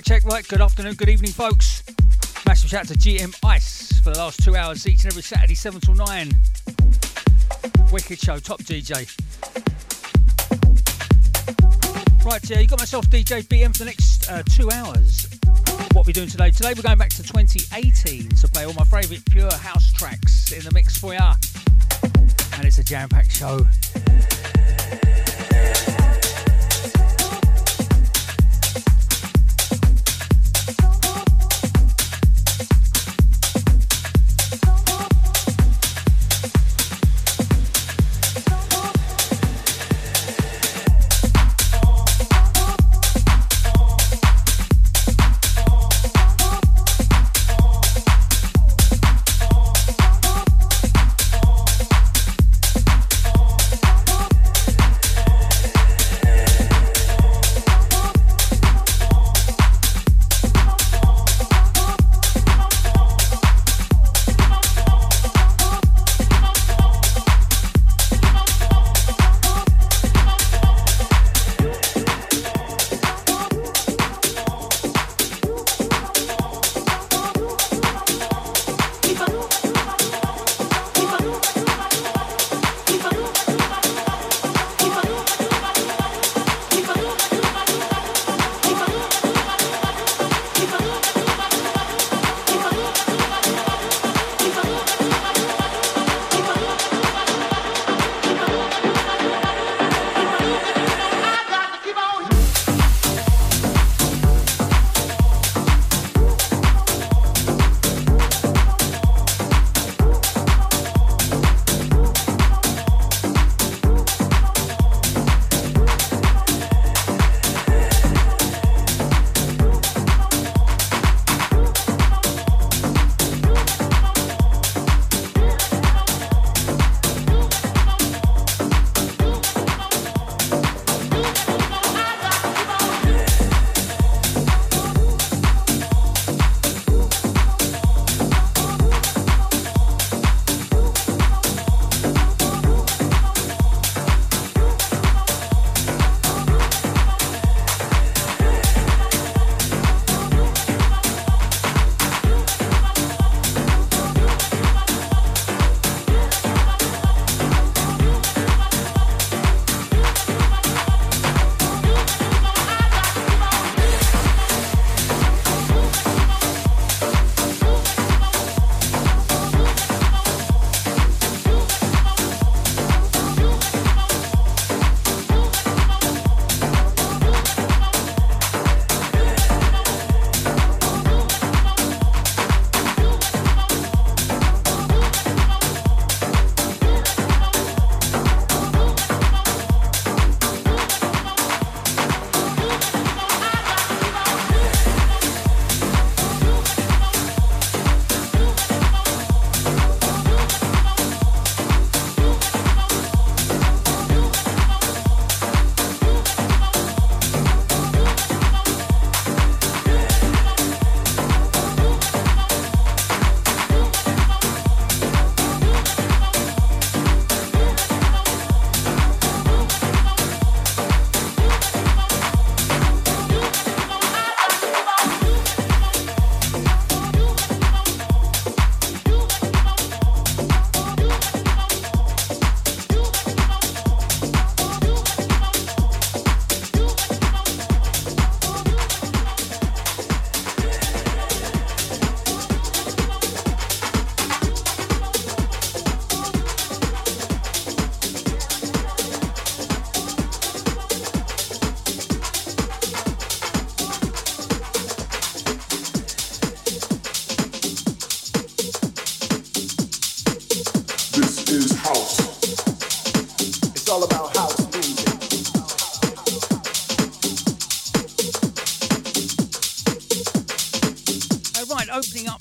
Check, right, good afternoon, good evening, folks. Massive shout out to GM Ice for the last 2 hours each and every Saturday, 7 till 9. Wicked show, top DJ. Right, you got myself DJ BM for the next 2 hours. What we're doing today? Today we're going back to 2018 to play all my favourite pure house tracks in the mix for ya. And it's a jam-packed show.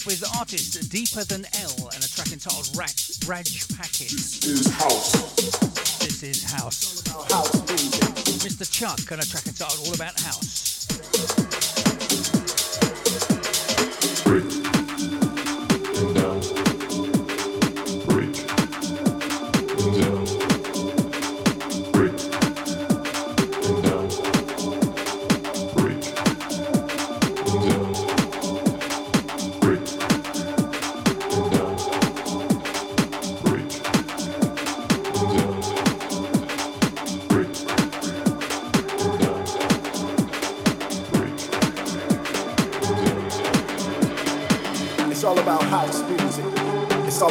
With the artist Deeper Than L and a track entitled Radge Packet. This is house. This is house. House Mr. Chuck and a track entitled All About House. Bridge and down. Bridge and down. Bridge and down. Bridge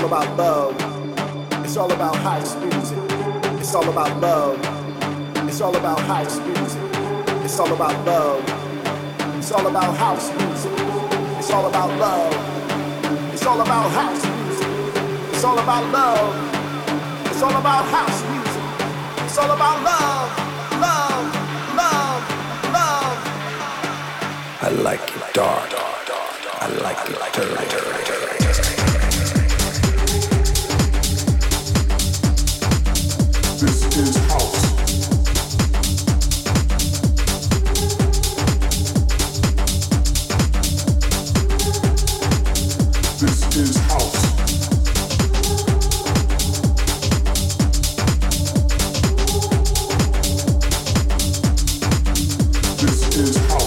all about love. It's all about house music. It's all about love. It's all about house music. It's all about love. It's all about house music. It's all about love. It's all about house music. It's all about love. It's all about house music. It's all about love, love, love, love. I like it dark. I like it dirty. This house. This is house. This is house.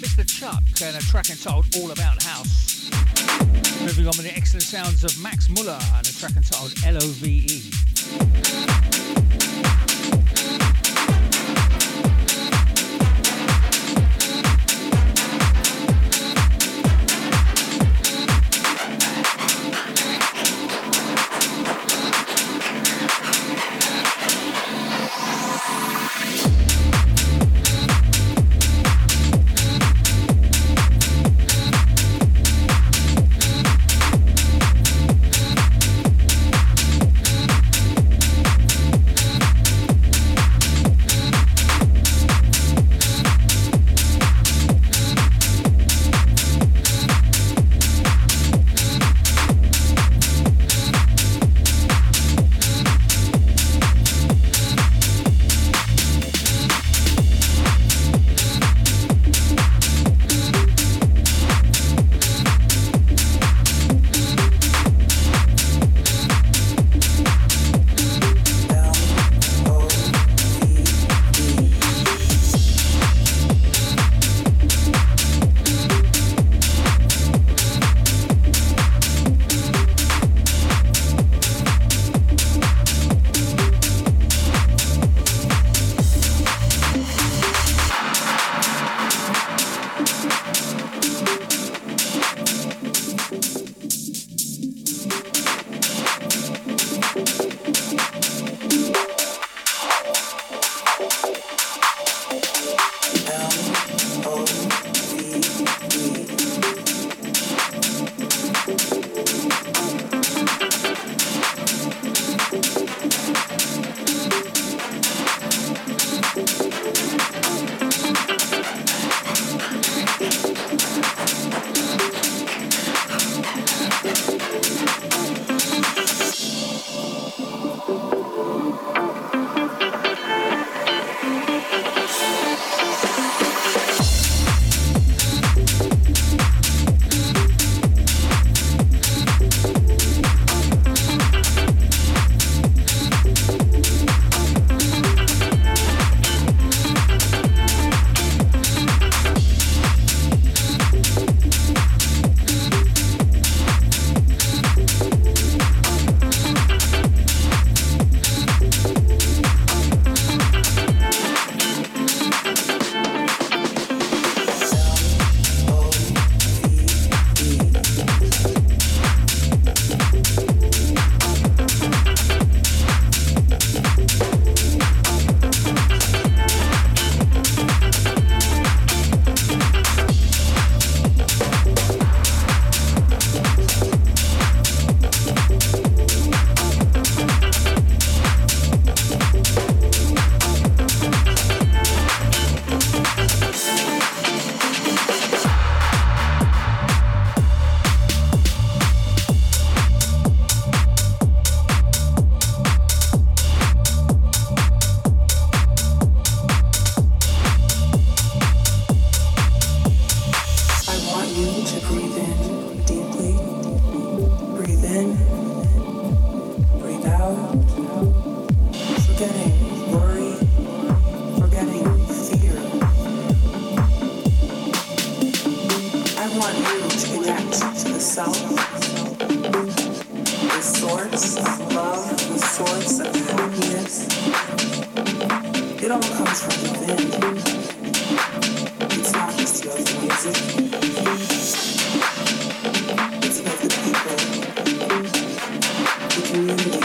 Mr. Chuck and a track entitled All About House. Moving on with the excellent sounds of Max Muller and a track entitled LOVE. self, the source of love, the source of happiness, it all comes from within. It's not just about the music, it's about the people, the community.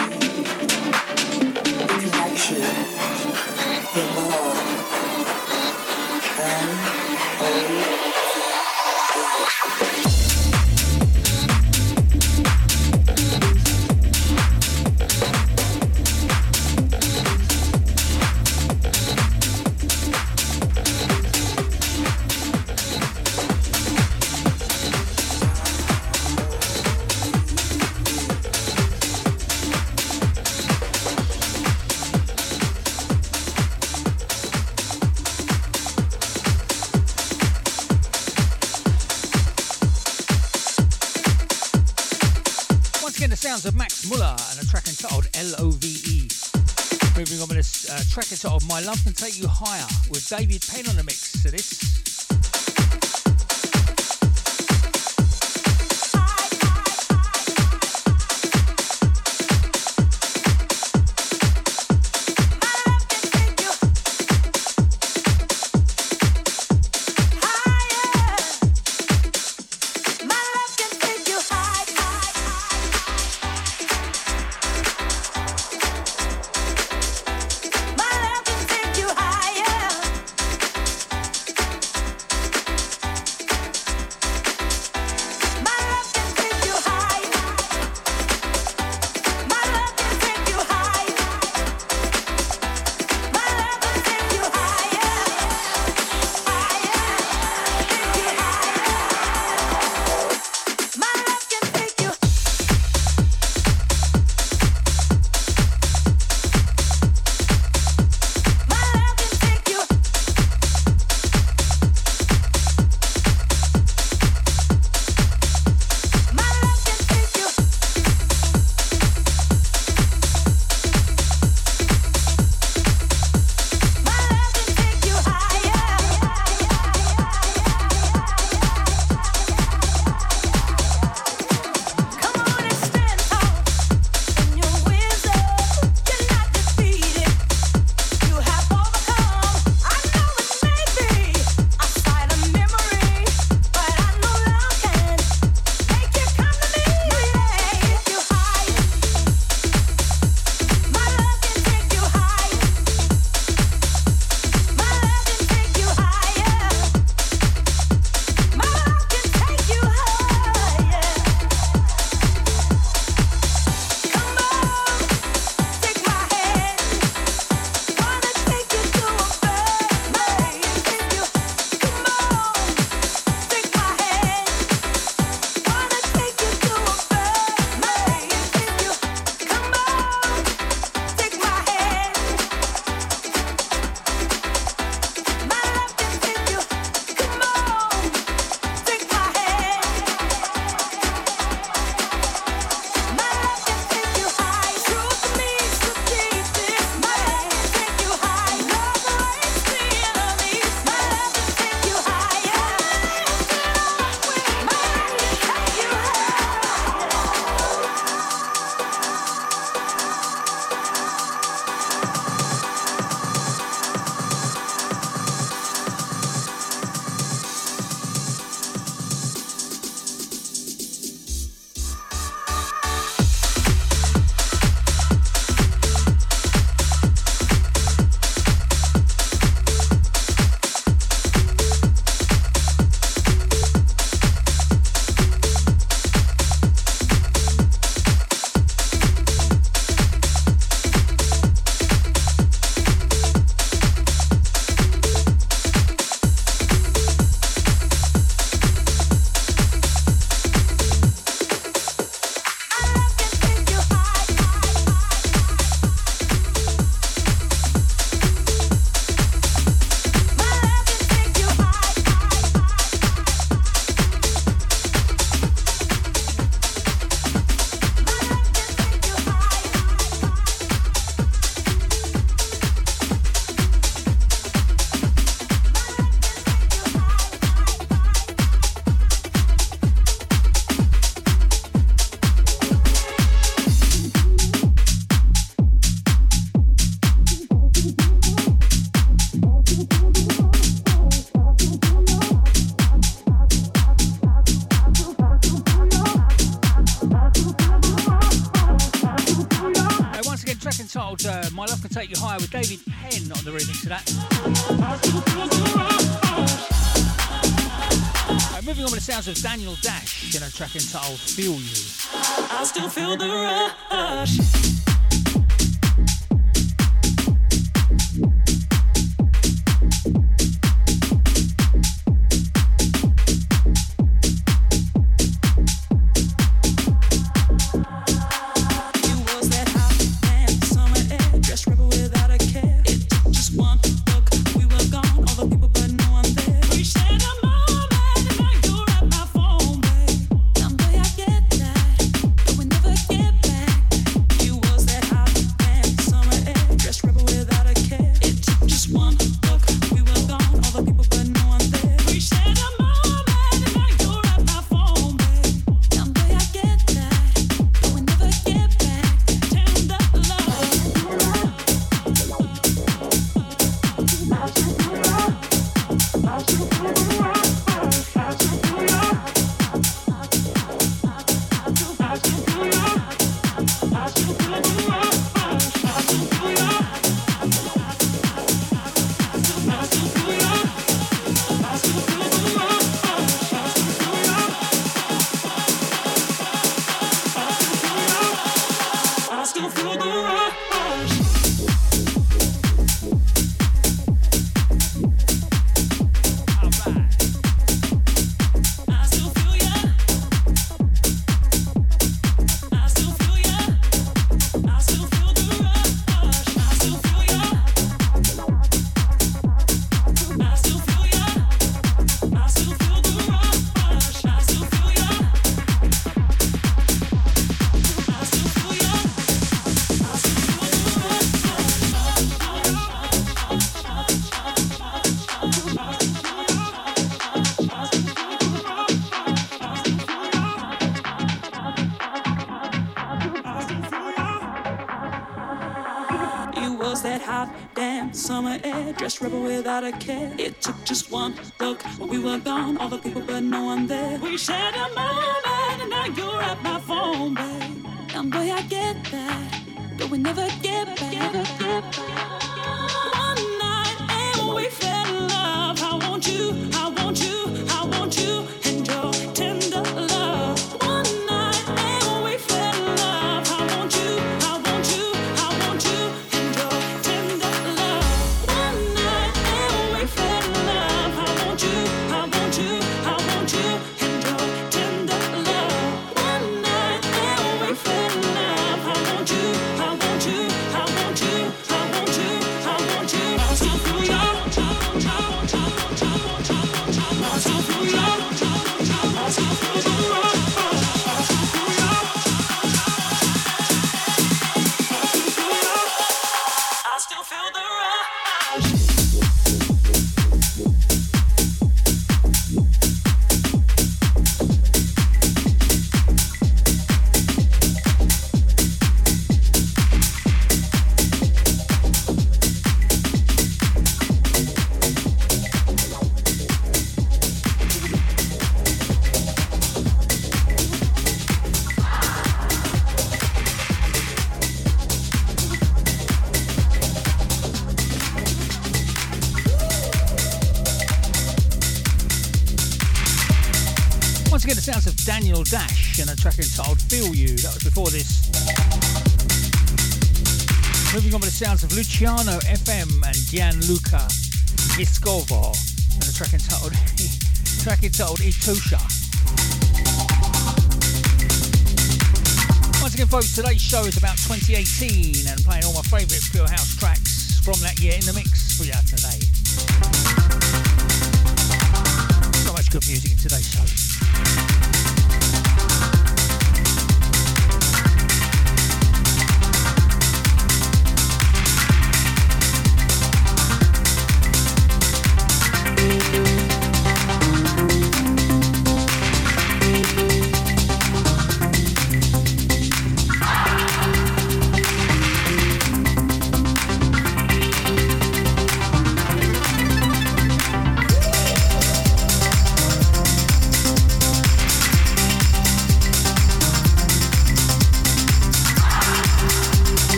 Track it out of My Love Can Take You Higher with David Penn on the mix to this. called My Love Can Take You Higher with David Penn on the remix of that. Moving on with the sounds of Daniel Dash in a track entitled Feel You. I still feel the rush. Dressed rebel without a care. It took just one look when we were gone. All the people, but no one there. We shared a moment, and now you're at my phone, babe. And boy, I get that, but we never get back. One night and we fell in love. I want you, I want you, I want you, and your tender love. One night and we fell in love. I want you, I want you, I want you, and your tender love. Daniel Dash and a track entitled Feel You. That was before this. Moving on with the sounds of Luciano FM and Gianluca Viscovo and a track entitled Itusha. Once again, folks, today's show is about 2018 and playing all my favourite Pure House tracks from that year in the mix for you today. So much good music in today's show.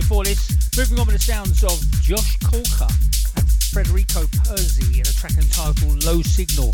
before this. Moving on with the sounds of Josh Kalker and Federico Perzi in a track entitled Low Signal.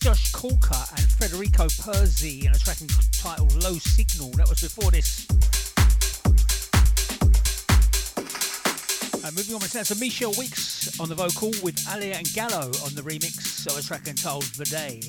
Josh Kalker and Federico Perzi in a track entitled Low Signal. That was before this. And moving on, it's now to Michelle Weeks on the vocal with Alaia and Gallo on the remix of a track entitled The Day.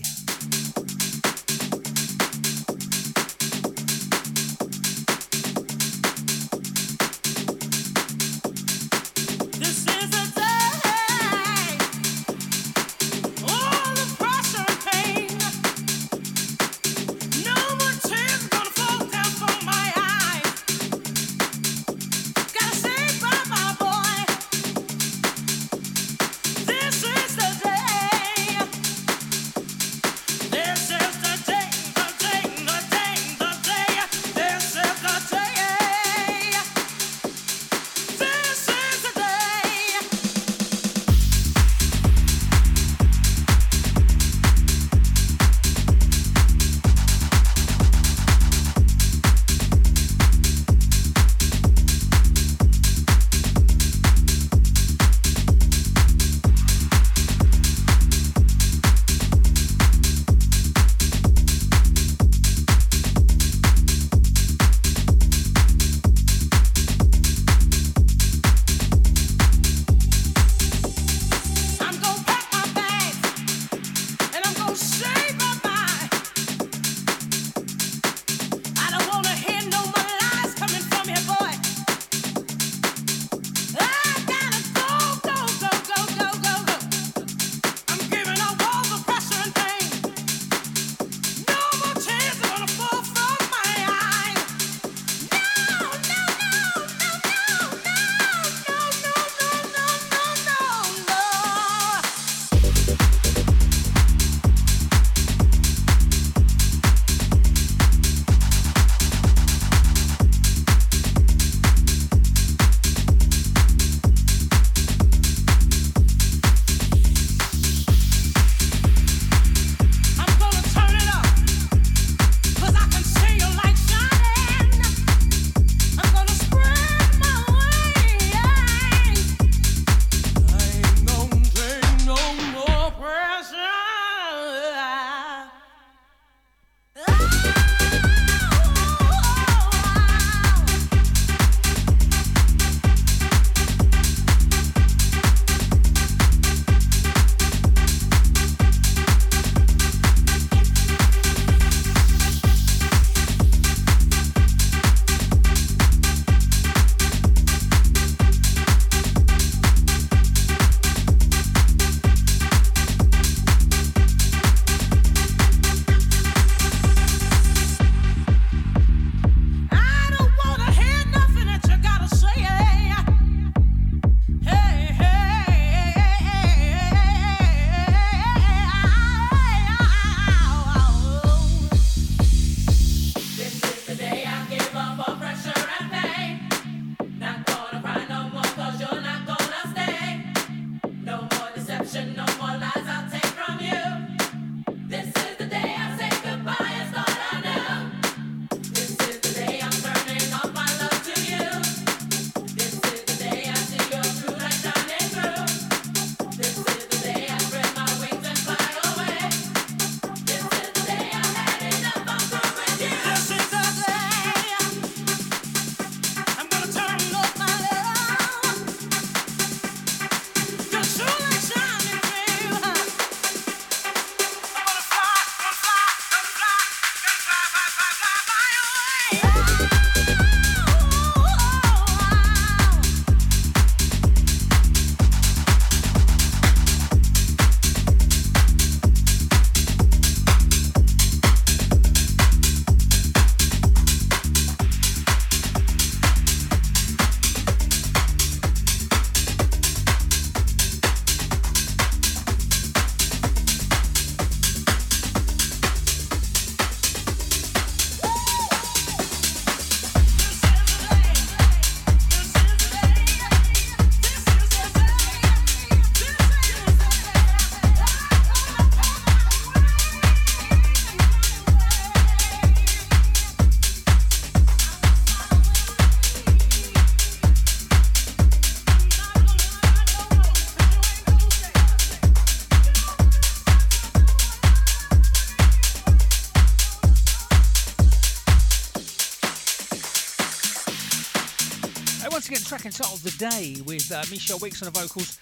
once again, track entitled The Day with Michelle Weeks on the vocals,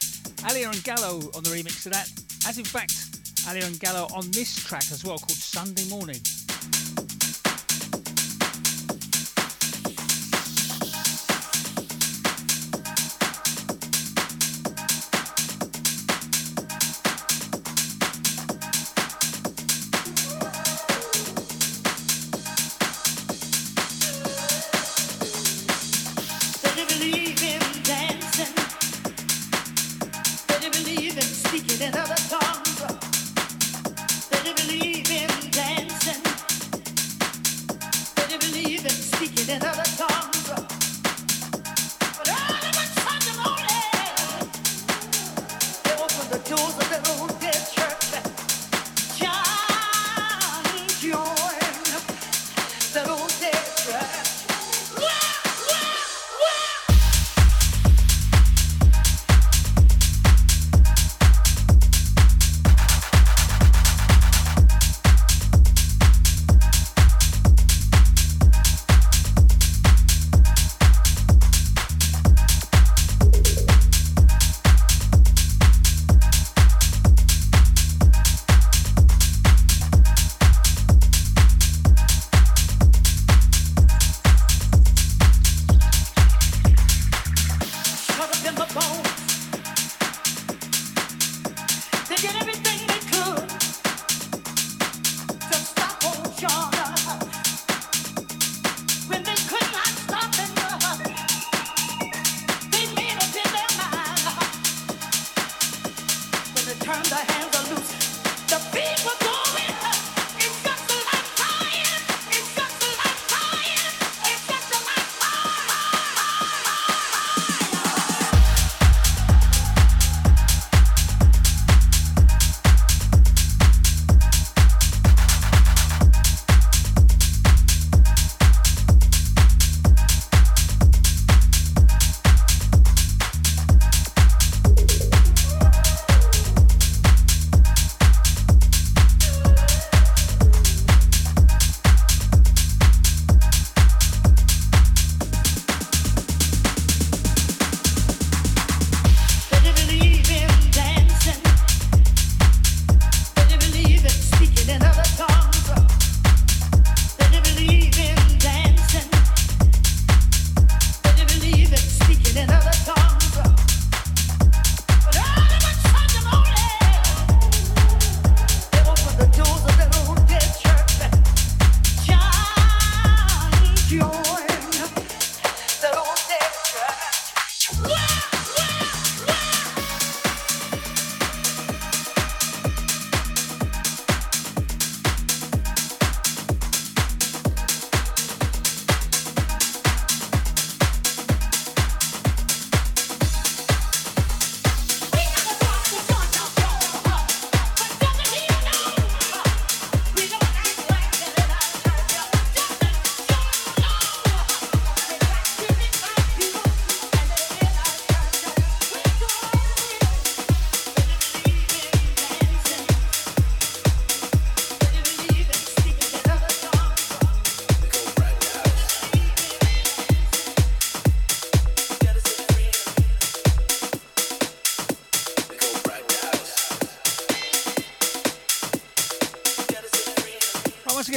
Alaia and Gallo on the remix to that, as in fact, Alaia and Gallo on this track as well, called Sunday Morning.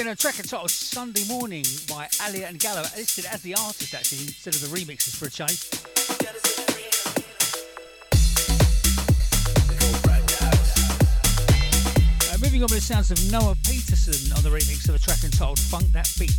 A track entitled Sunday Morning by Alaia and Gallo, listed as the artist actually instead of the remixes for a change. Moving on with the sounds of Noah Peterson on the remix of a track entitled Funk That Beat.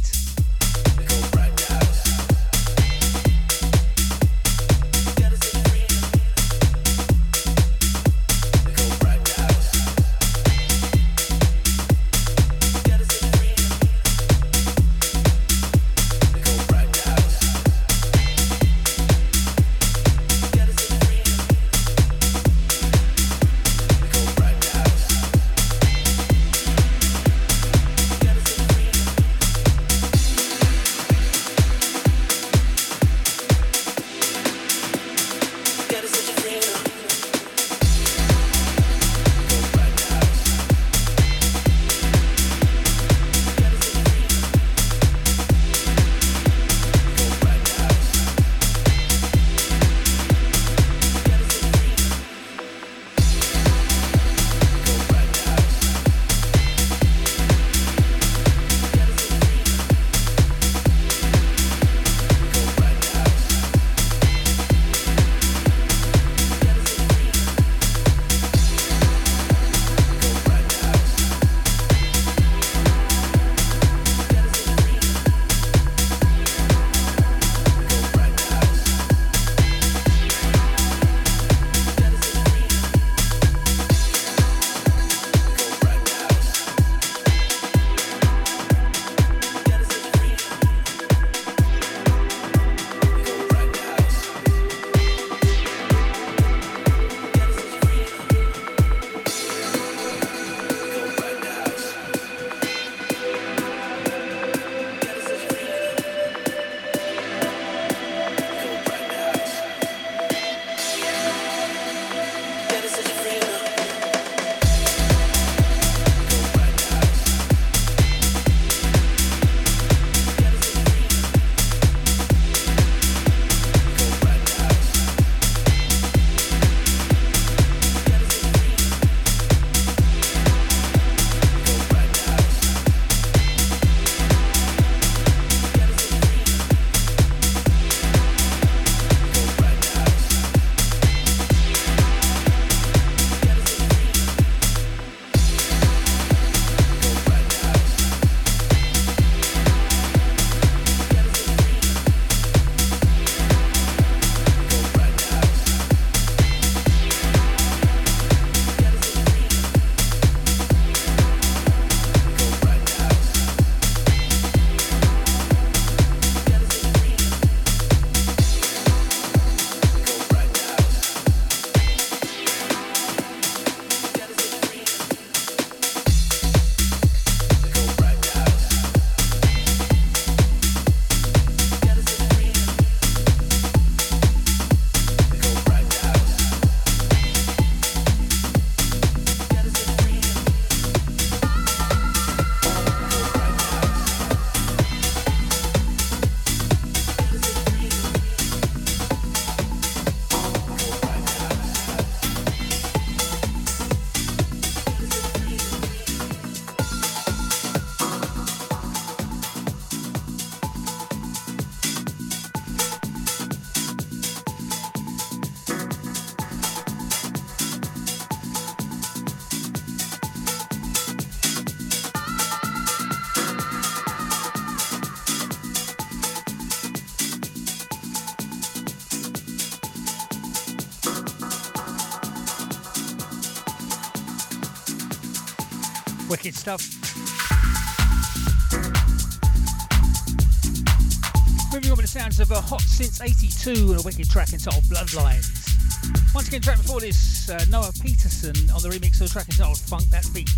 Wicked stuff. Moving on with the sounds of Hot Since 82 and a wicked track entitled Bloodlines. Once again, track before this, Noah Peterson on the remix of a track entitled Funk That Beat.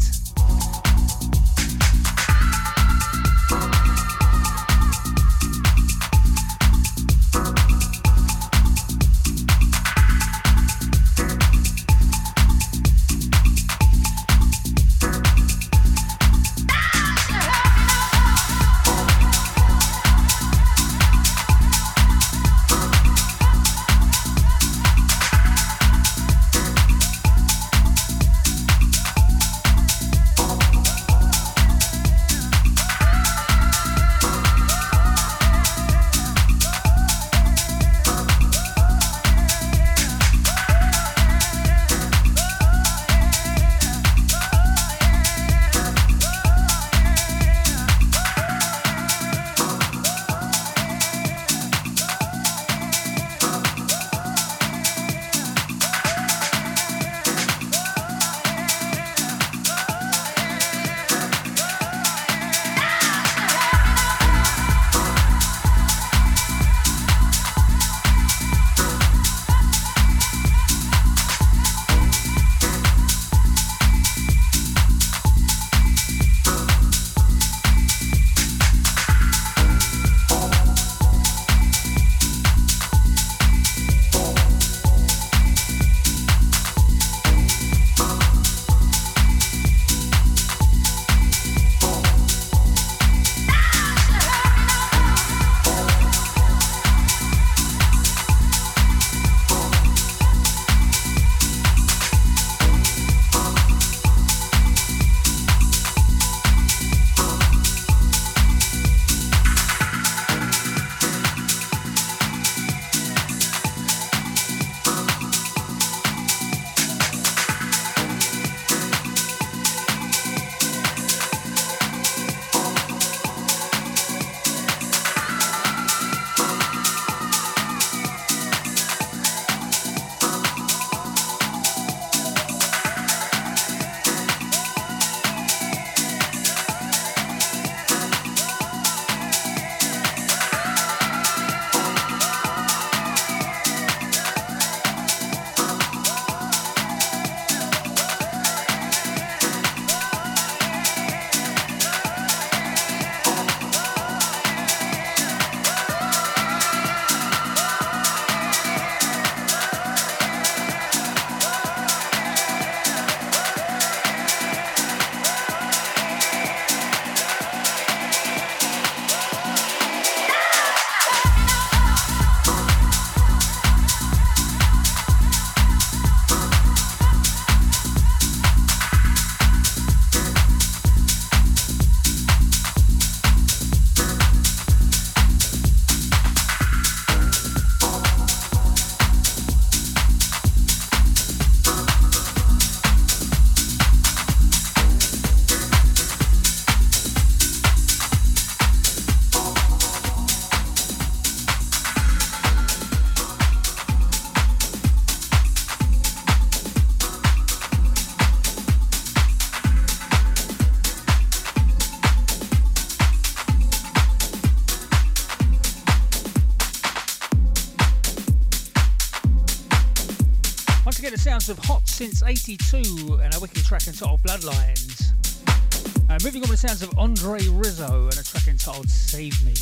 Of Hot Since 82 and a wicked track entitled Bloodlines. Moving on with the sounds of Andre Rizo and a track entitled Save Me.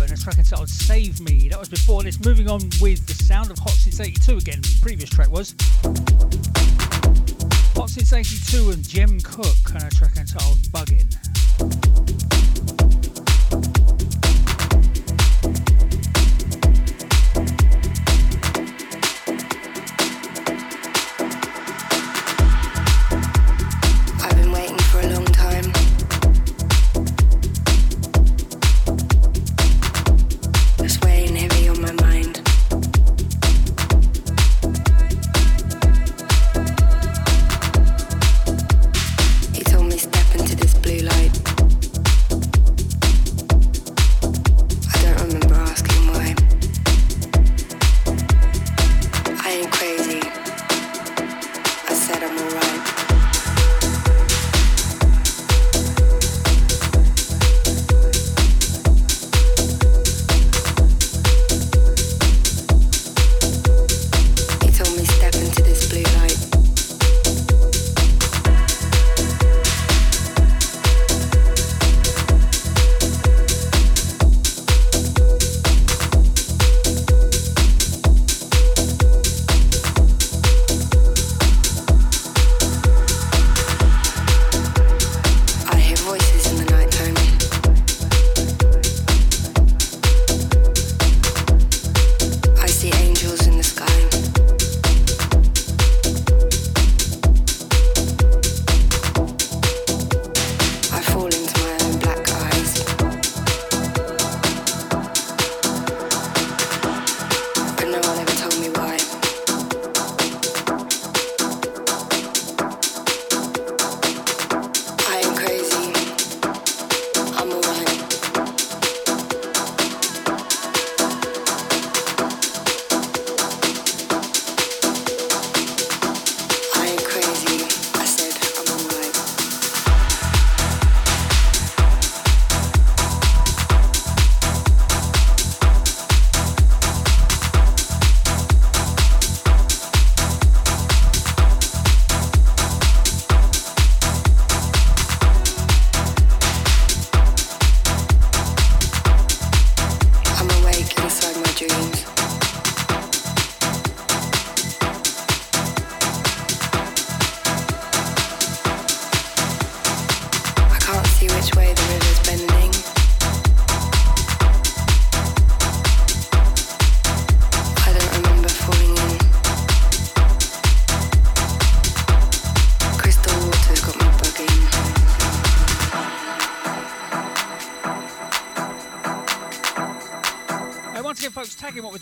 And a track entitled Save Me. That was before this. Moving on with the sound of Hot Since 82 again. Previous track was Hot Since 82 and Jem Cooke and a track entitled Buggin'. Step into this blue light.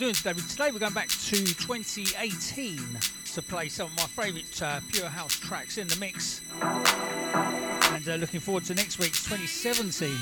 we're doing today. Today we're going back to 2018 to play some of my favourite Pure House tracks in the mix. And looking forward to next week's 2017.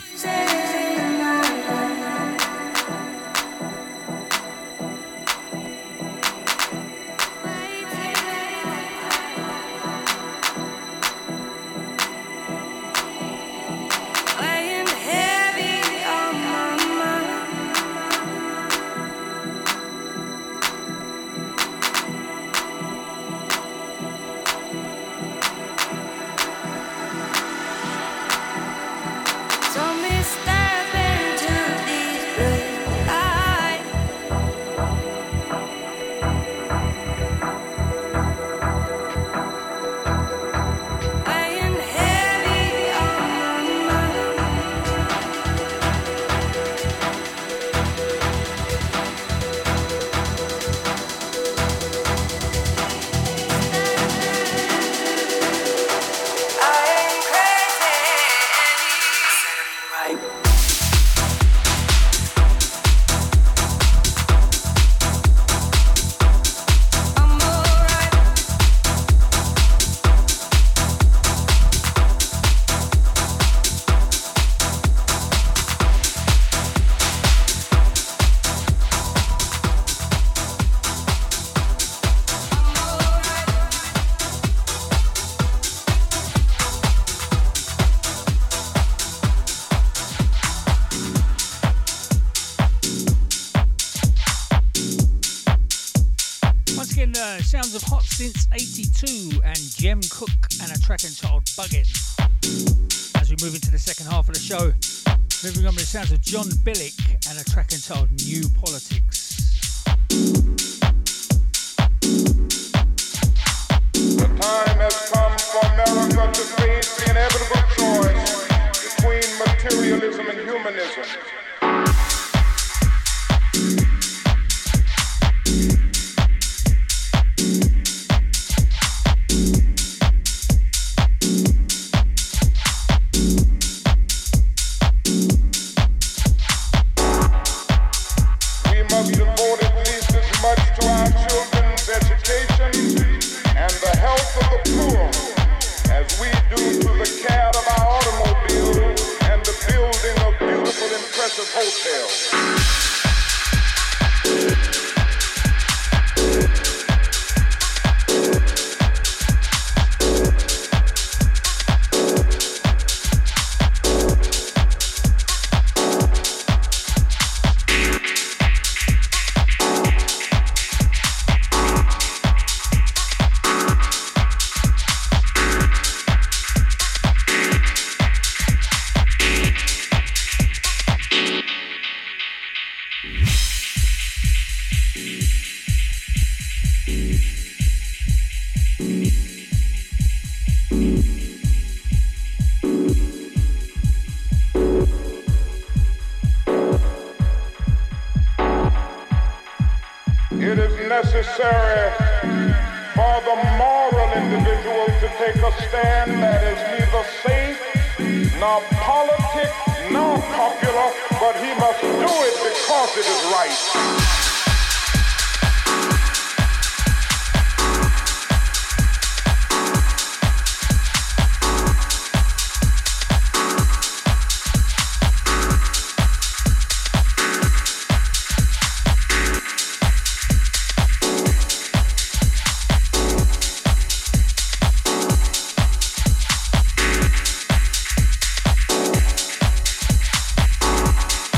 Sounds of Hot Since 82 and Jem Cooke and a track entitled Buggin'. As we move into the second half of the show, moving on with the sounds of Jon Billick and a track entitled New Politics. The time has come for America to face the inevitable choice between materialism and humanism.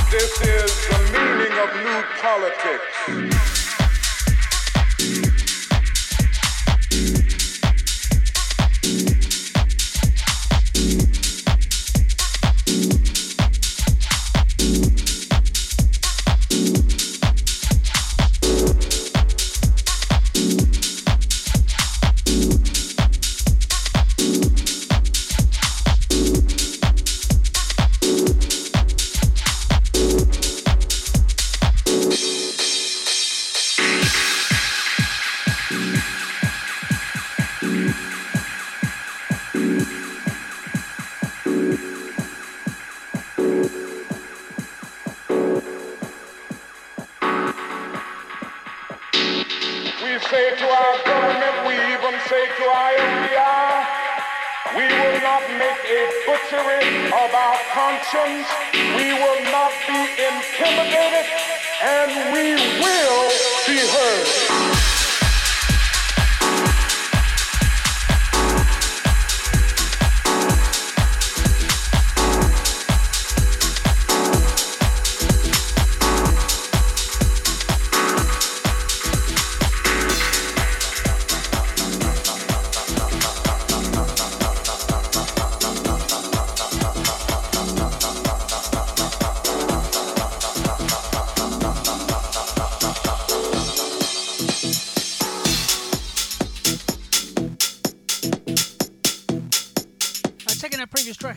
This is the meaning of new politics. We say to our government, we even say to our FBI, we will not make a butchery of our conscience, we will not be intimidated, and we will be heard.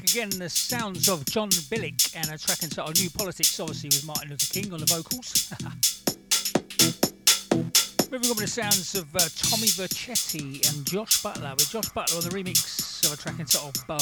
Again, the sounds of Jon Billick and a track entitled New Politics, obviously with Martin Luther King on the vocals. Moving on with the sounds of Tommy Vercetti and Josh Butler, with Josh Butler on the remix of a track entitled Bow.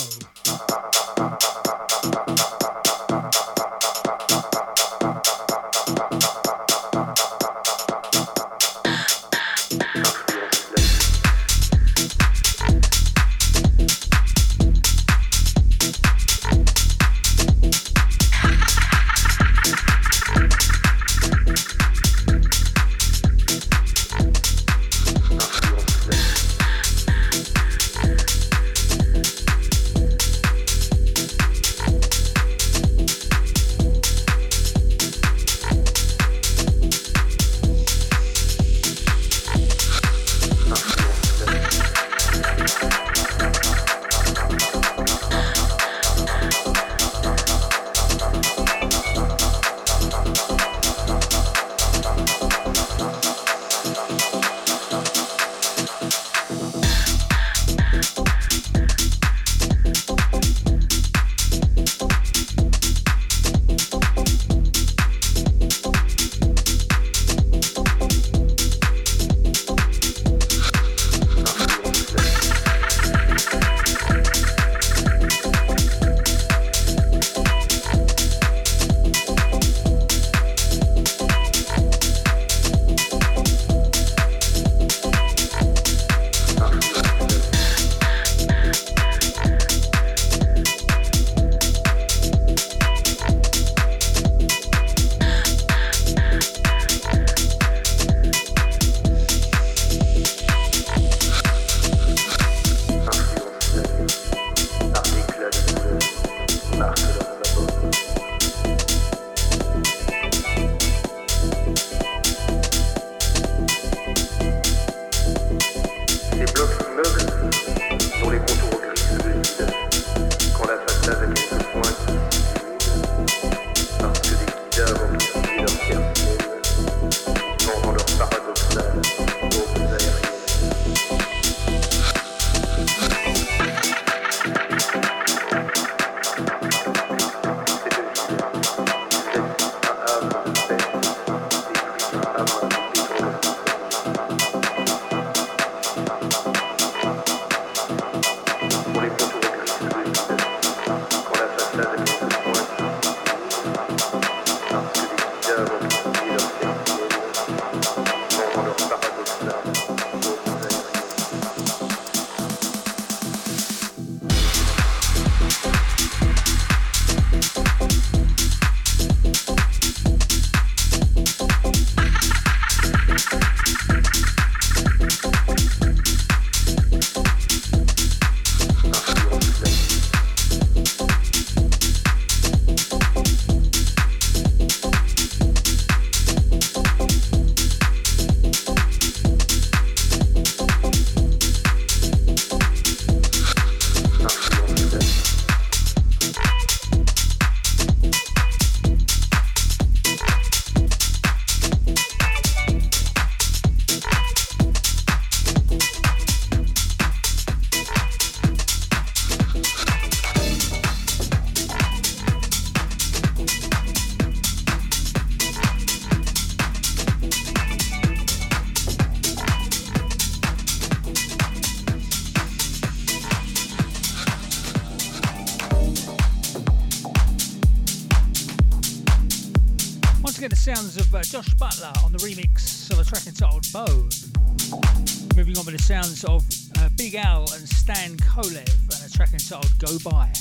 Josh Butler on the remix of a track entitled Bow. Moving on with the sounds of Big Al and Stan Kolev and a track entitled Go By.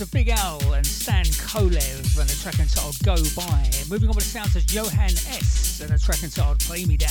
Of Big Al and Stan Kolev and a track entitled Go By. Moving on with the sounds of Johan S and a track entitled Play Me Down.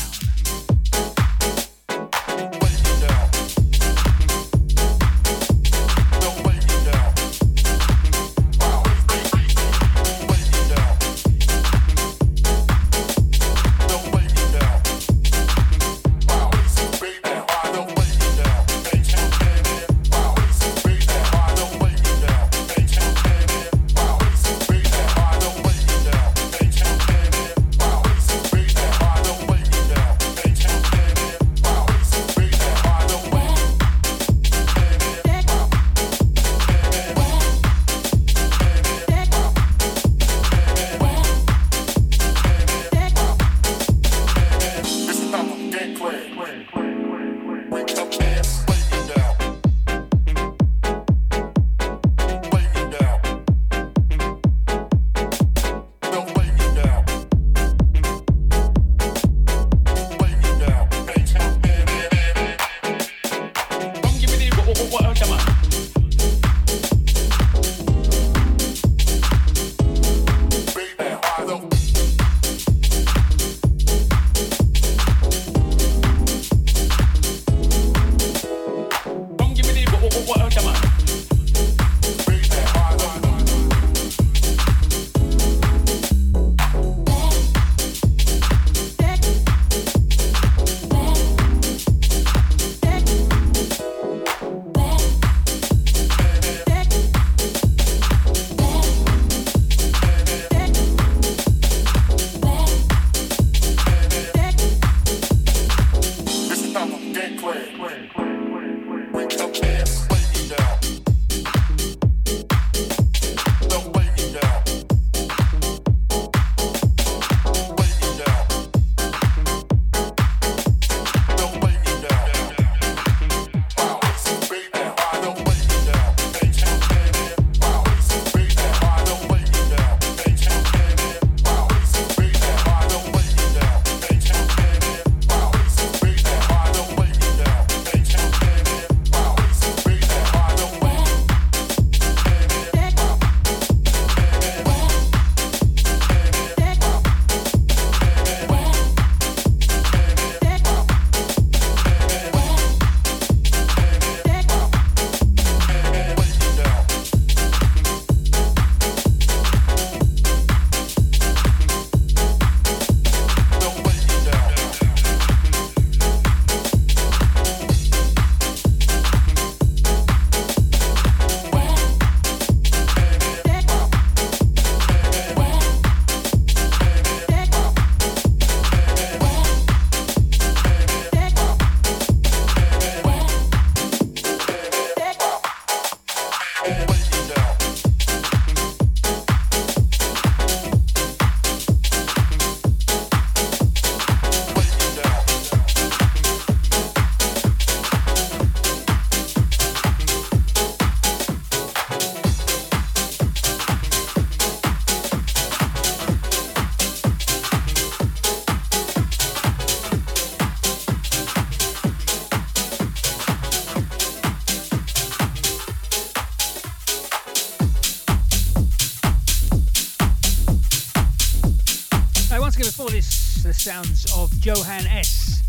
Sounds of Johan S,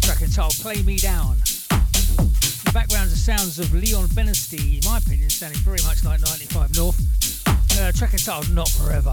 track entitled Play Me Down. In the background, the sounds of Leon Benesty, in my opinion, sounding very much like 95 North. Track entitled Not Forever.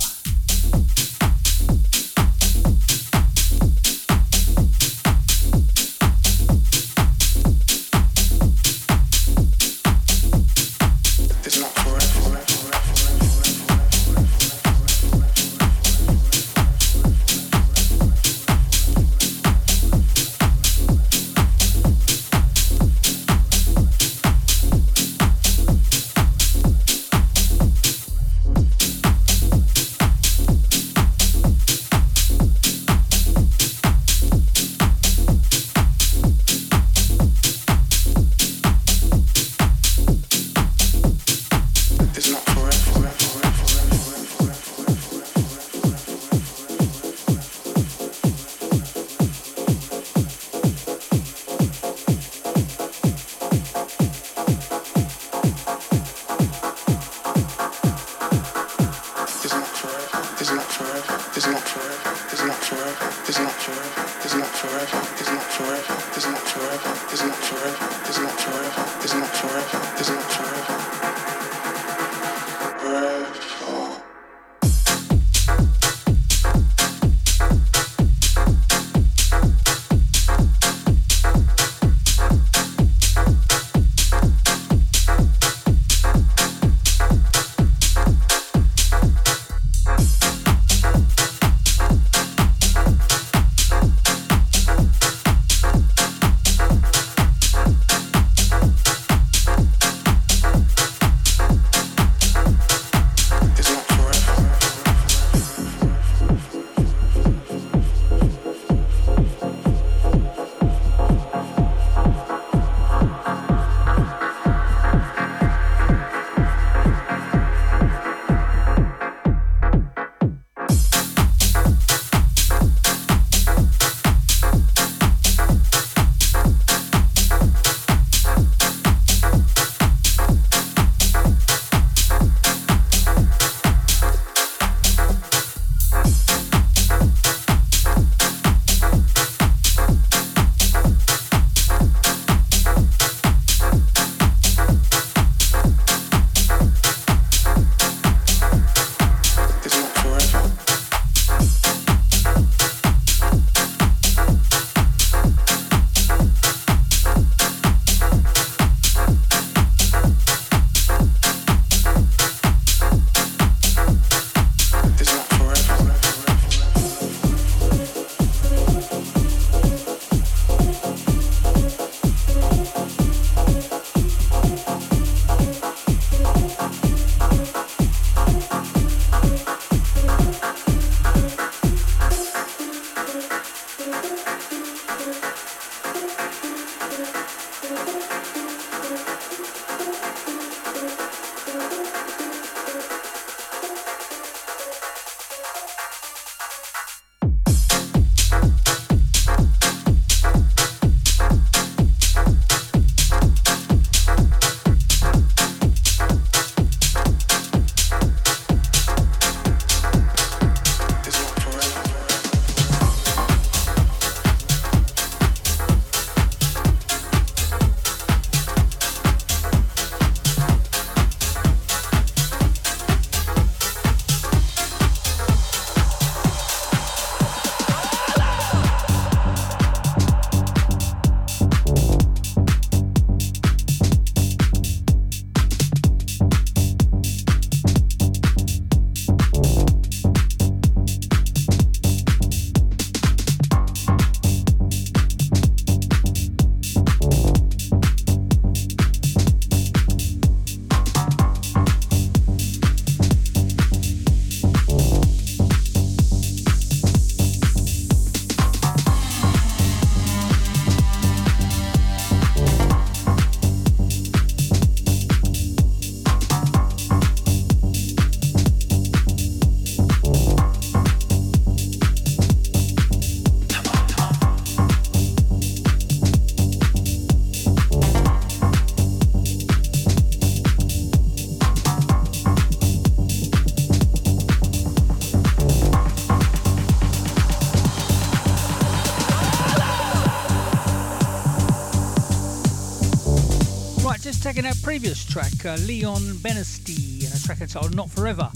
Right, just taking that previous track, Leon Benesty, and a track entitled Not Forever.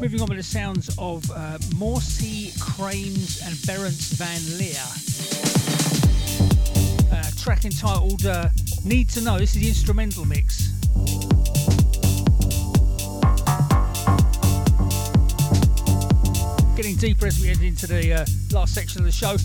Moving on with the sounds of Morsi, Cranes and Berence Van Leer. A track entitled Need to Know. This is the instrumental mix. Getting deeper as we head into the last section of the show.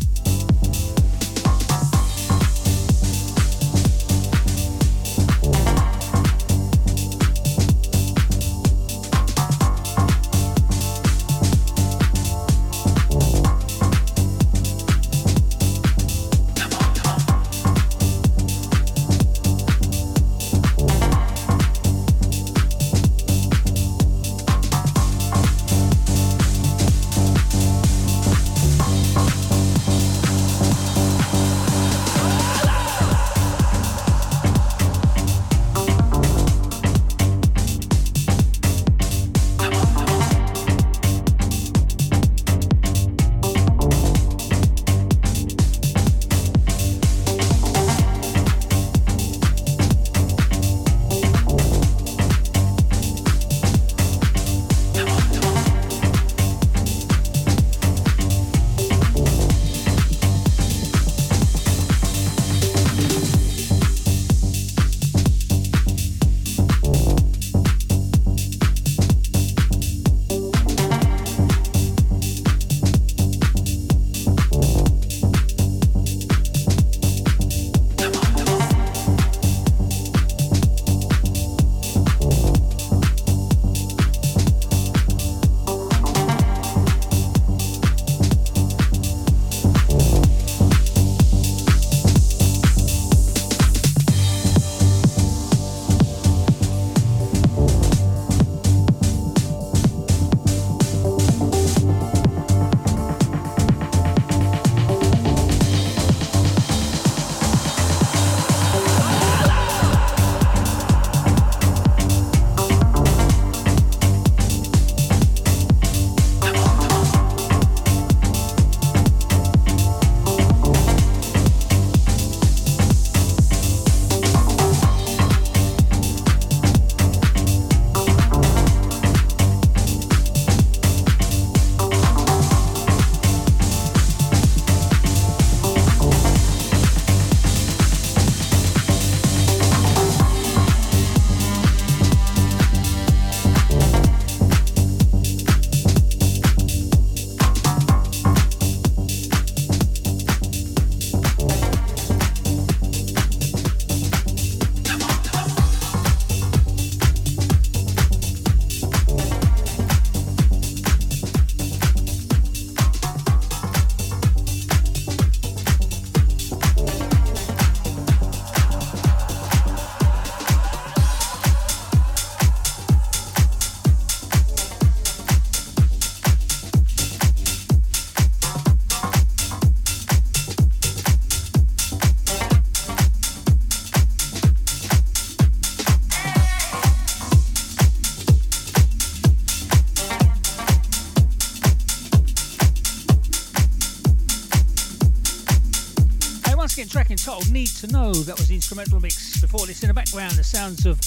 Track entitled Need to Know, that was the instrumental mix. Before this, in the background, the sounds of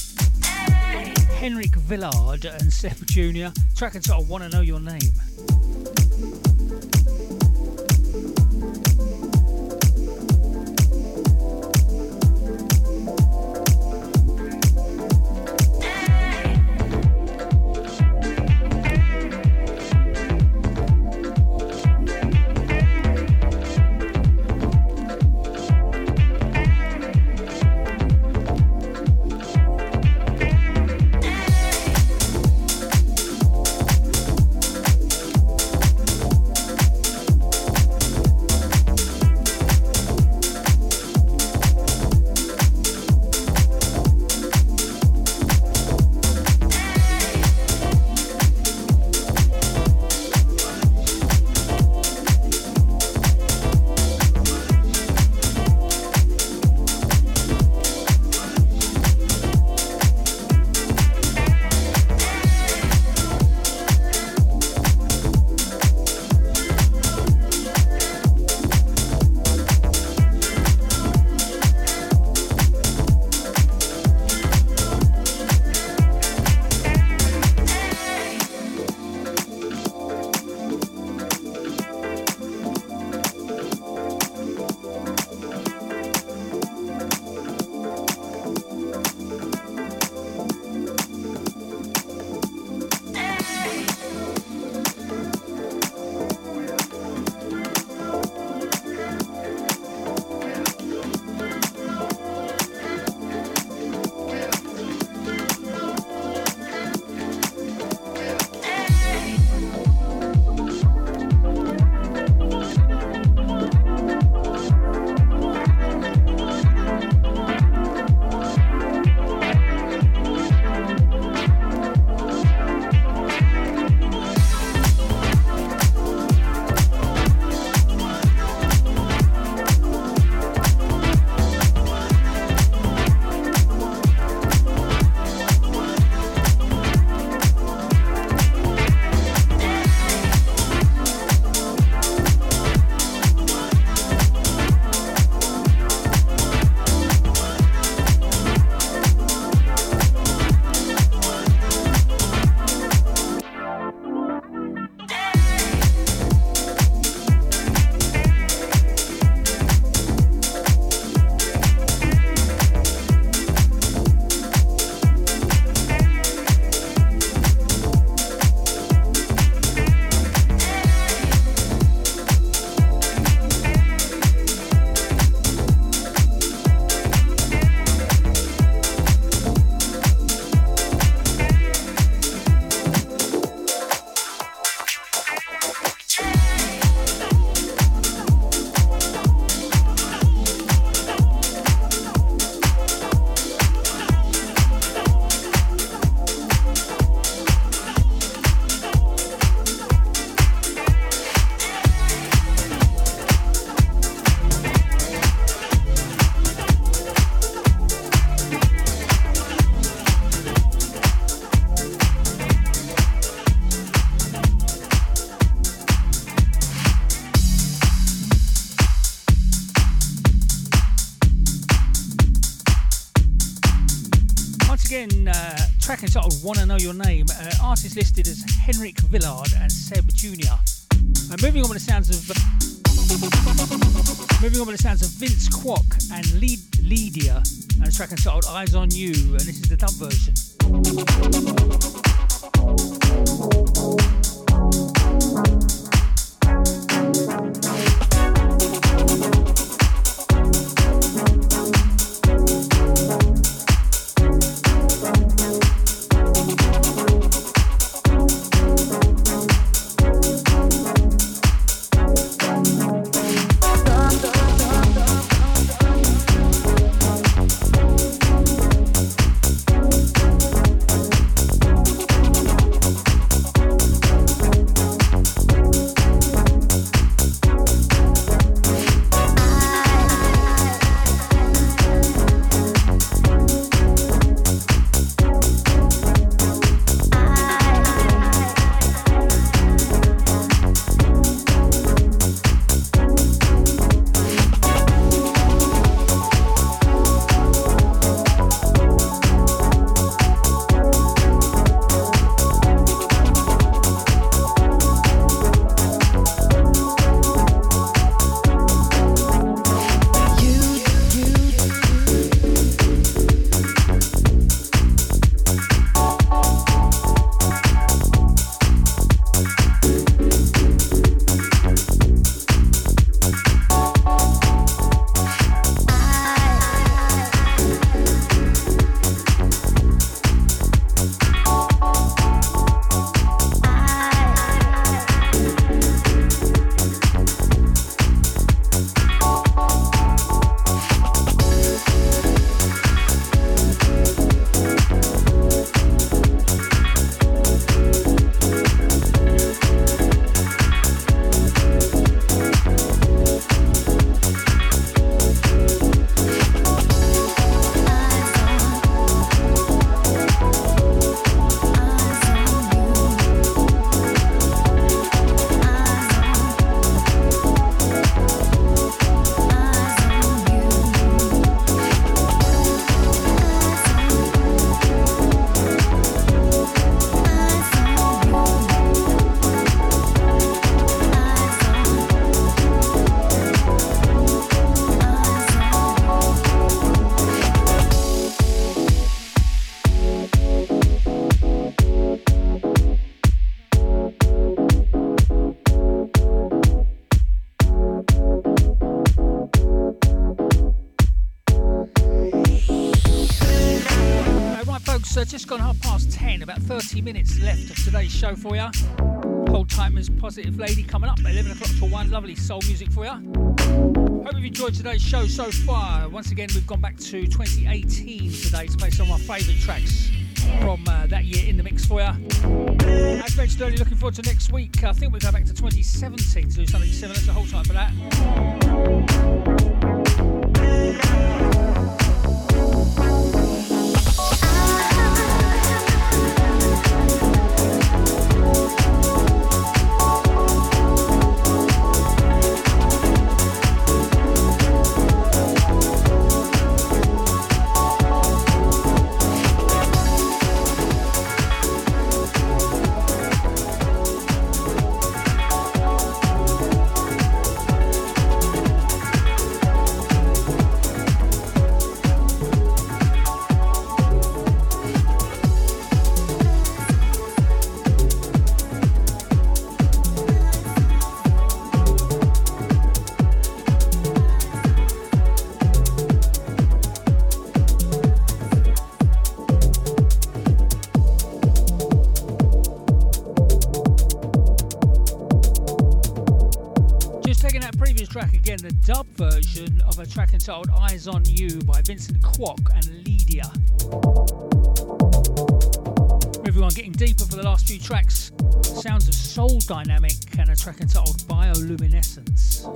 Henrik Villard and Sebb Junior. Track entitled Wanna Know Your Name. again, track entitled Wanna Know Your Name. Artists listed as Henrik Villard and Sebb Junior. And moving on with the sounds of Vince Kwok and Leedia, and a track entitled Eyes on You, and this is the dub version. Just gone 10:30, about 30 minutes left of today's show for you. Hold tight, Miss Positive Lady, coming up at 11 o'clock till 1. Lovely soul music for you. Hope you've enjoyed today's show so far. Once again, we've gone back to 2018 today to play some of my favourite tracks from that year in the mix for you. As mentioned earlier, looking forward to next week. I think we'll go back to 2017 to do something similar, so hold tight for that. A track entitled Eyes on You by Vincent Kwok and Leedia. Everyone getting deeper for the last few tracks. Sounds of Soul Dynamic and a track entitled Bioluminescence.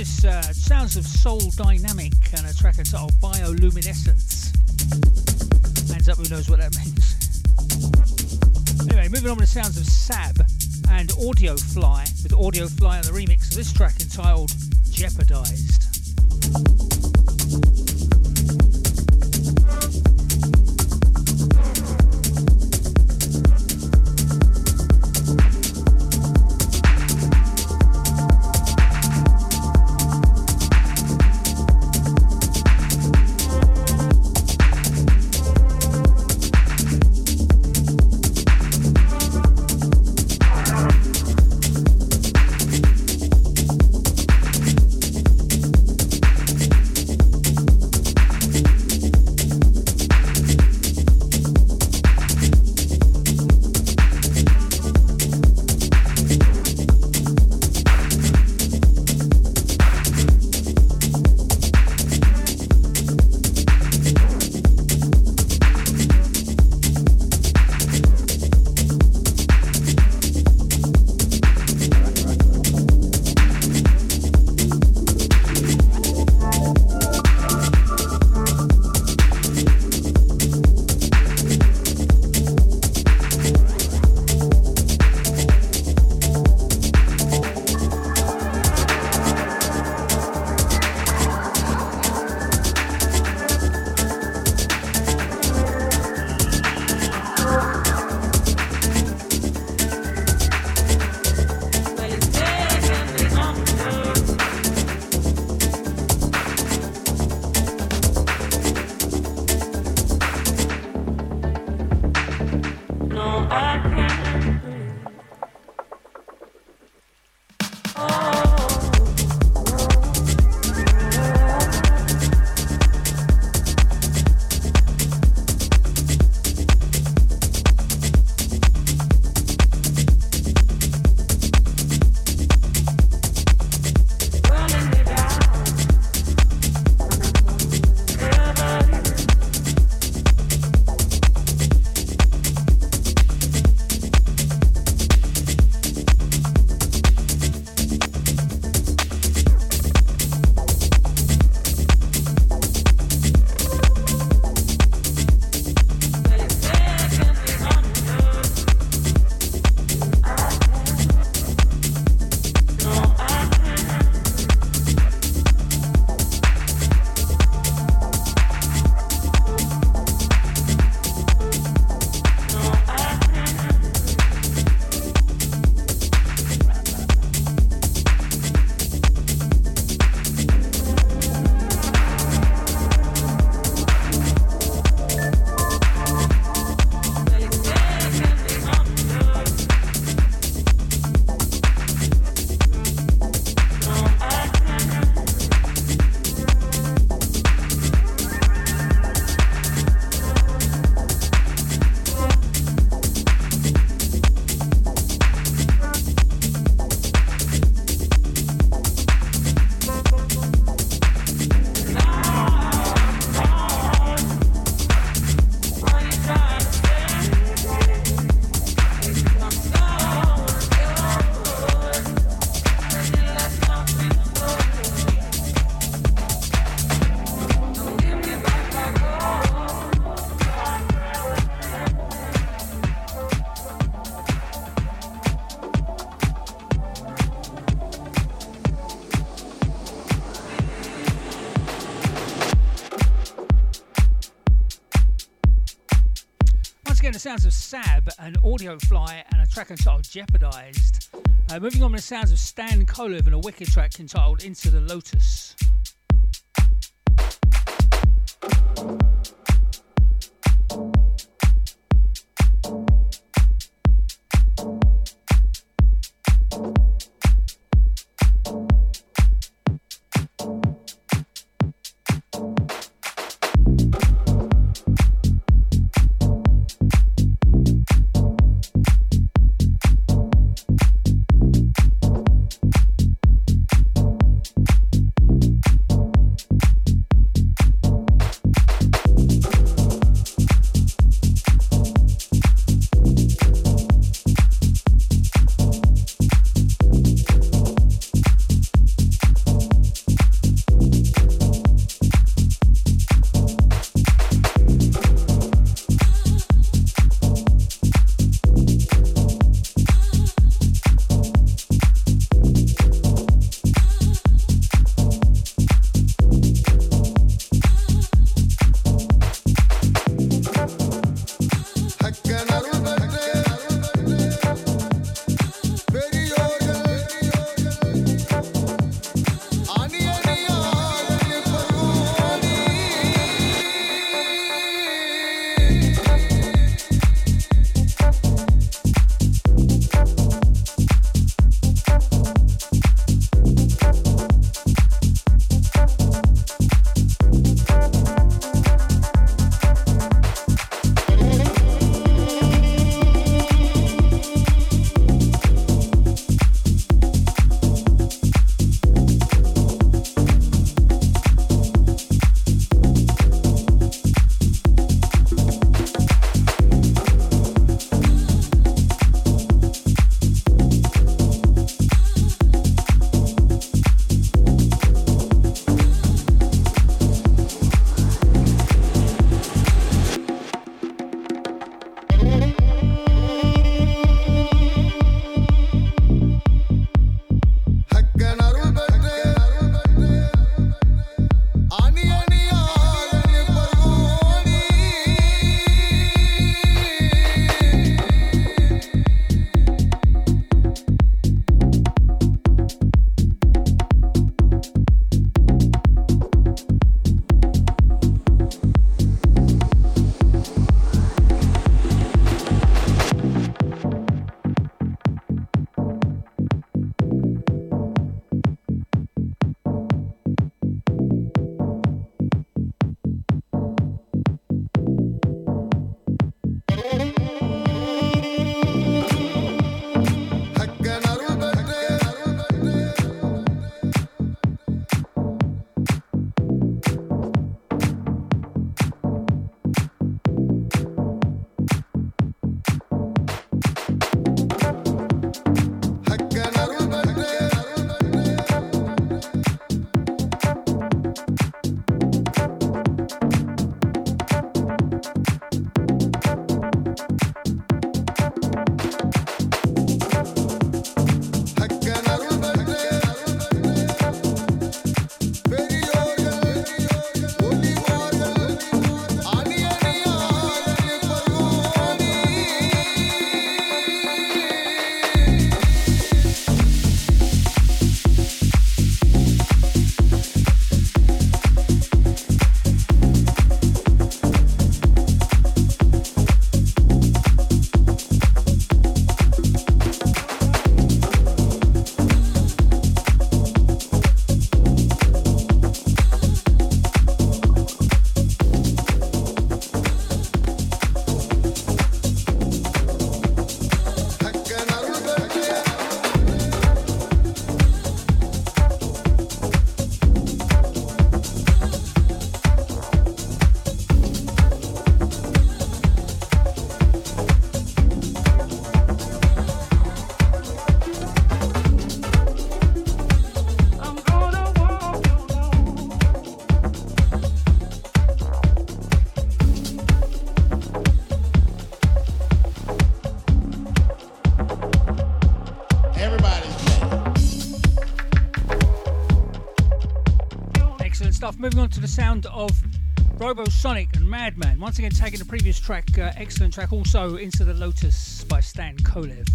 this Sounds of Soul Dynamic and a track entitled Bioluminescence. Hands up, who knows what that means. Anyway, moving on to the sounds of Sebb and Audiofly, with Audiofly on the remix of this track entitled Jeopardized. Sounds of Sebb and Audiofly and a track entitled Jeopardized. Moving on to the sounds of Stan Kolev and a wicked track entitled Into the Lotus. Excellent stuff. Moving on to the sound of Robosonic and Madman. Once again, tagging the previous track, excellent track, also Into the Lotus by Stan Kolev.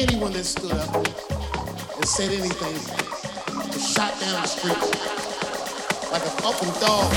Anyone that stood up and said anything was shot down the street like a fucking dog.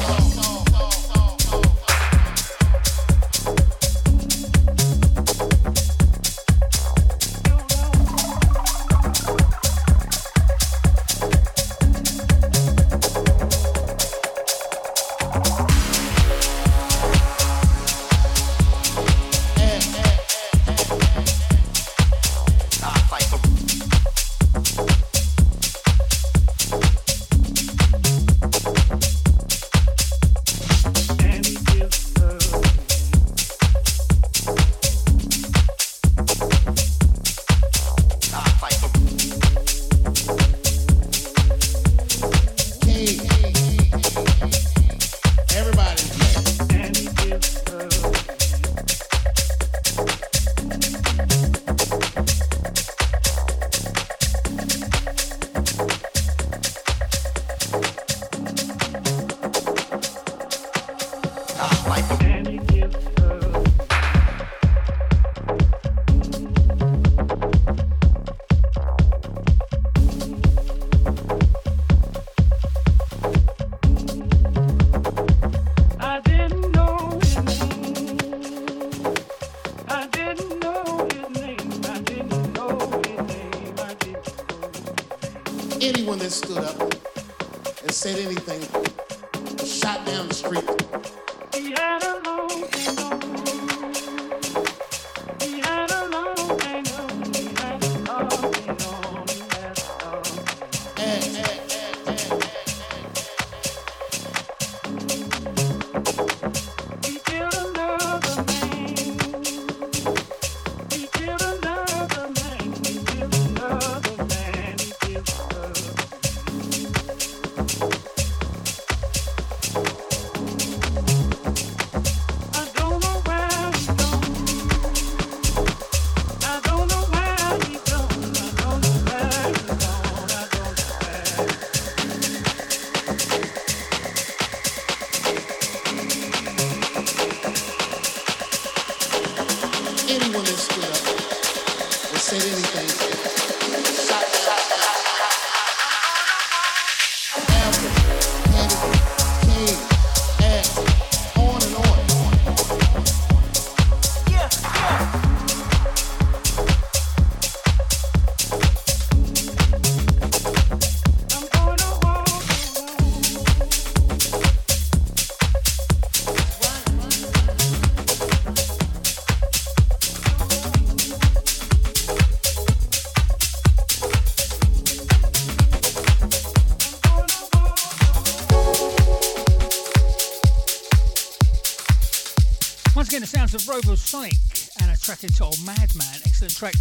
Of Robosonic and a track entitled Madman, excellent track.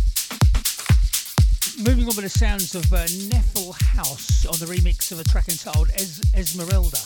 Moving on with the sounds of Nephelhouse on the remix of a track entitled Esmeralda.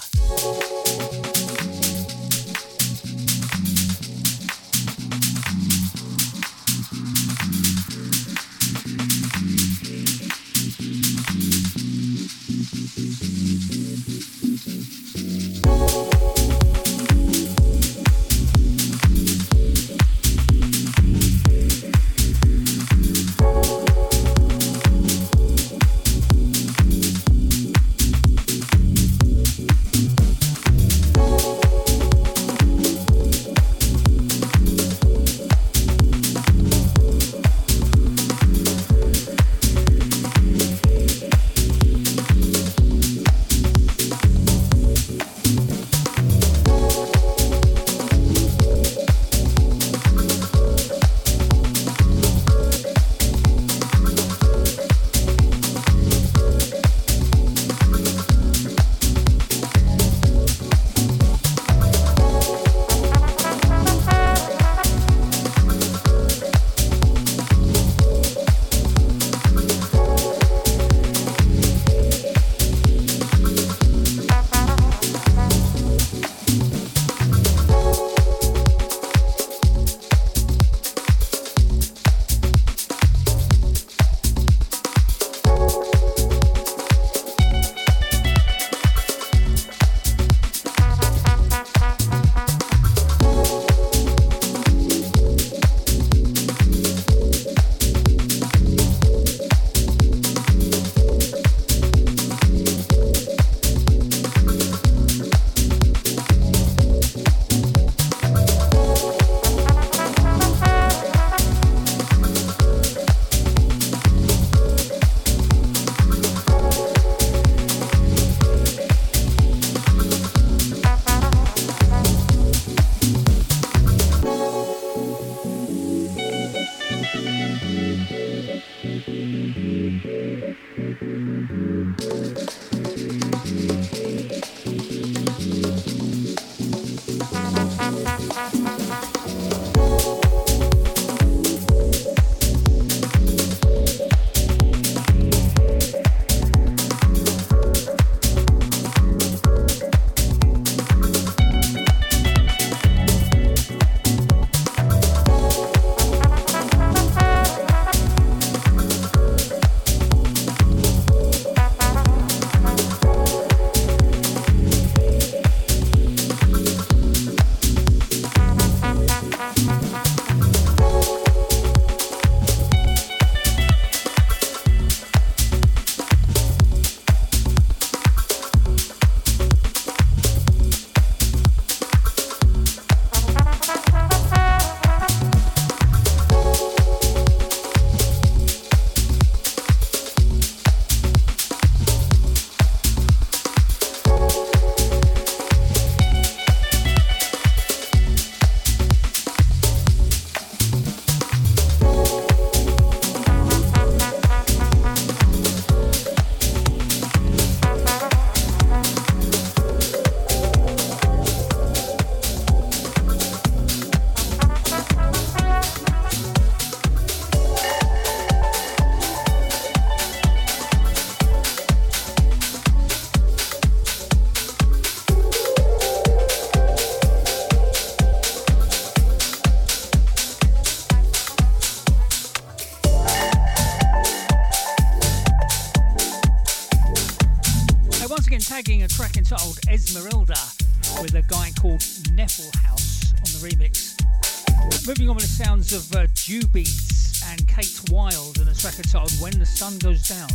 tagging a track entitled Esmeralda with a guy called Nephelhouse on the remix. Moving on with the sounds of DuBeats and Kate Wild and a track entitled When the Sun Goes Down.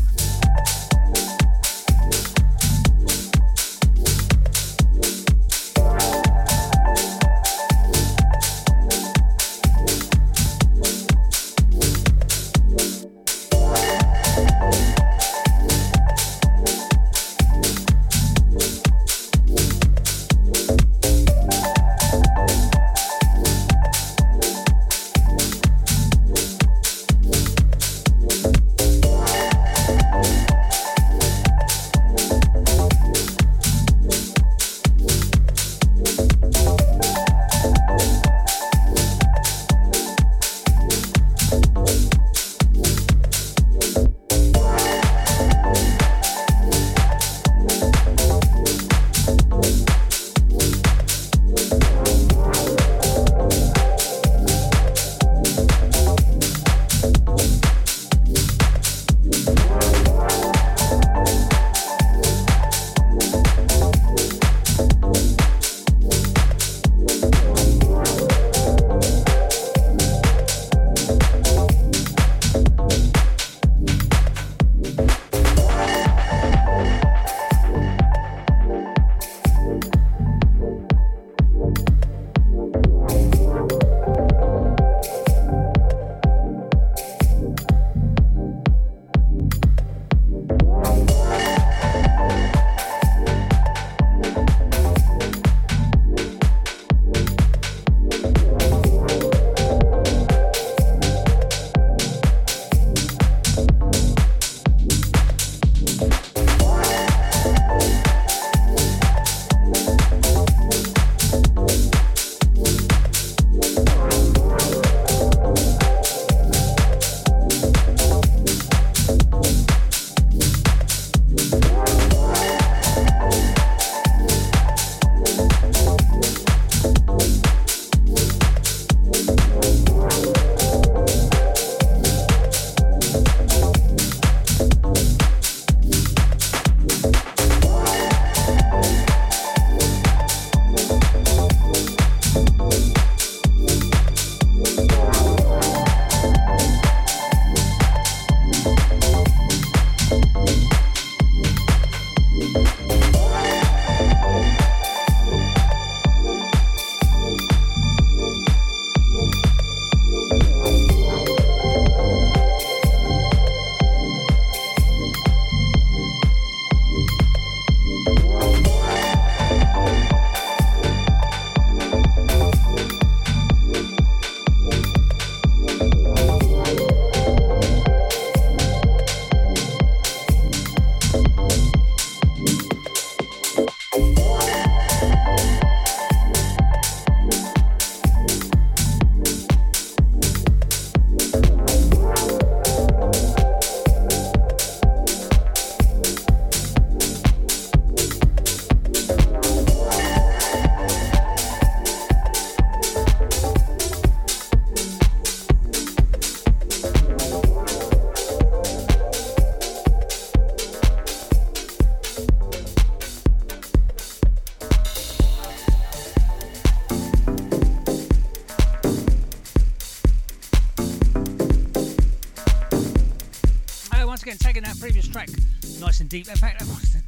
Deep. In fact, that was the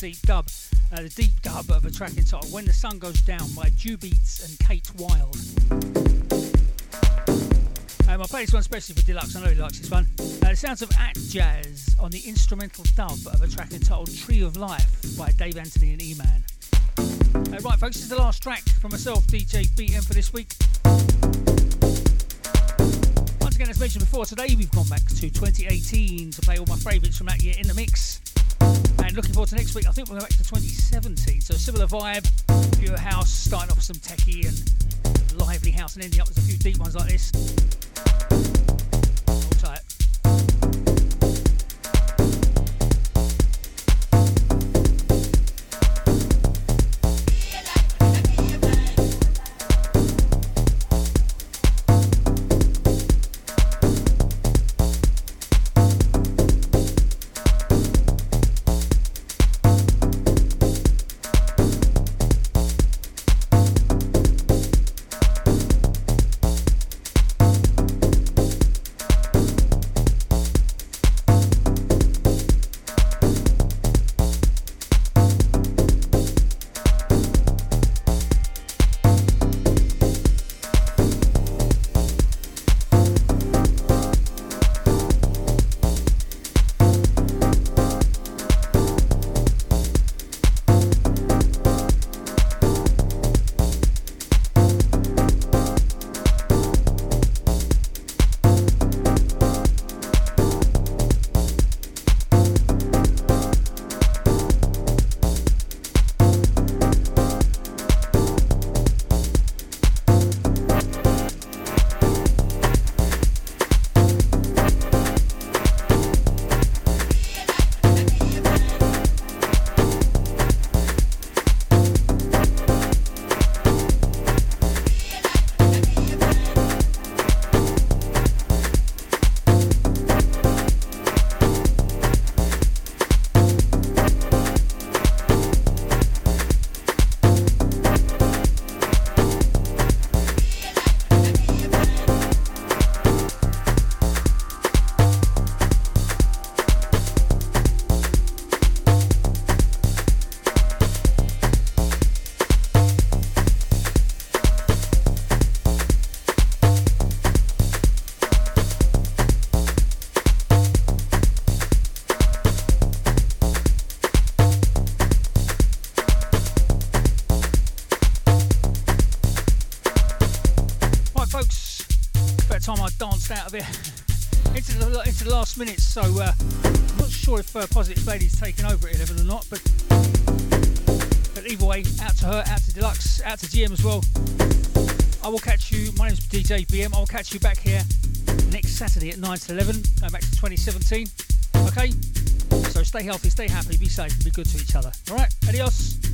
deep dub of a track entitled When the Sun Goes Down by DuBeats and Kate Wild. I played this one especially for Deluxe, I know he likes this one. The sounds of At Jazz on the instrumental dub of a track entitled Tree of Life by Dave Anthony and E-Man. Right folks, this is the last track from myself, DJ BM, for this week. Once again, as mentioned before, today we've gone back to 2018 to play all my favourites from that year in the mix. And looking forward to next week, I think we'll go back to 2017, so similar vibe, pure house, starting off with some techie and lively house and ending up with a few deep ones like this. All tight. folks, about time I danced out of here into the last minute, so I'm not sure if Positive Lady's taken over at 11 or not, but either way, out to her, out to Deluxe, out to GM as well. I will catch you, my name's DJ BM, I'll catch you back here next Saturday at 9 to 11, going back to 2017, okay? So stay healthy, stay happy, be safe, and be good to each other. All right, adios.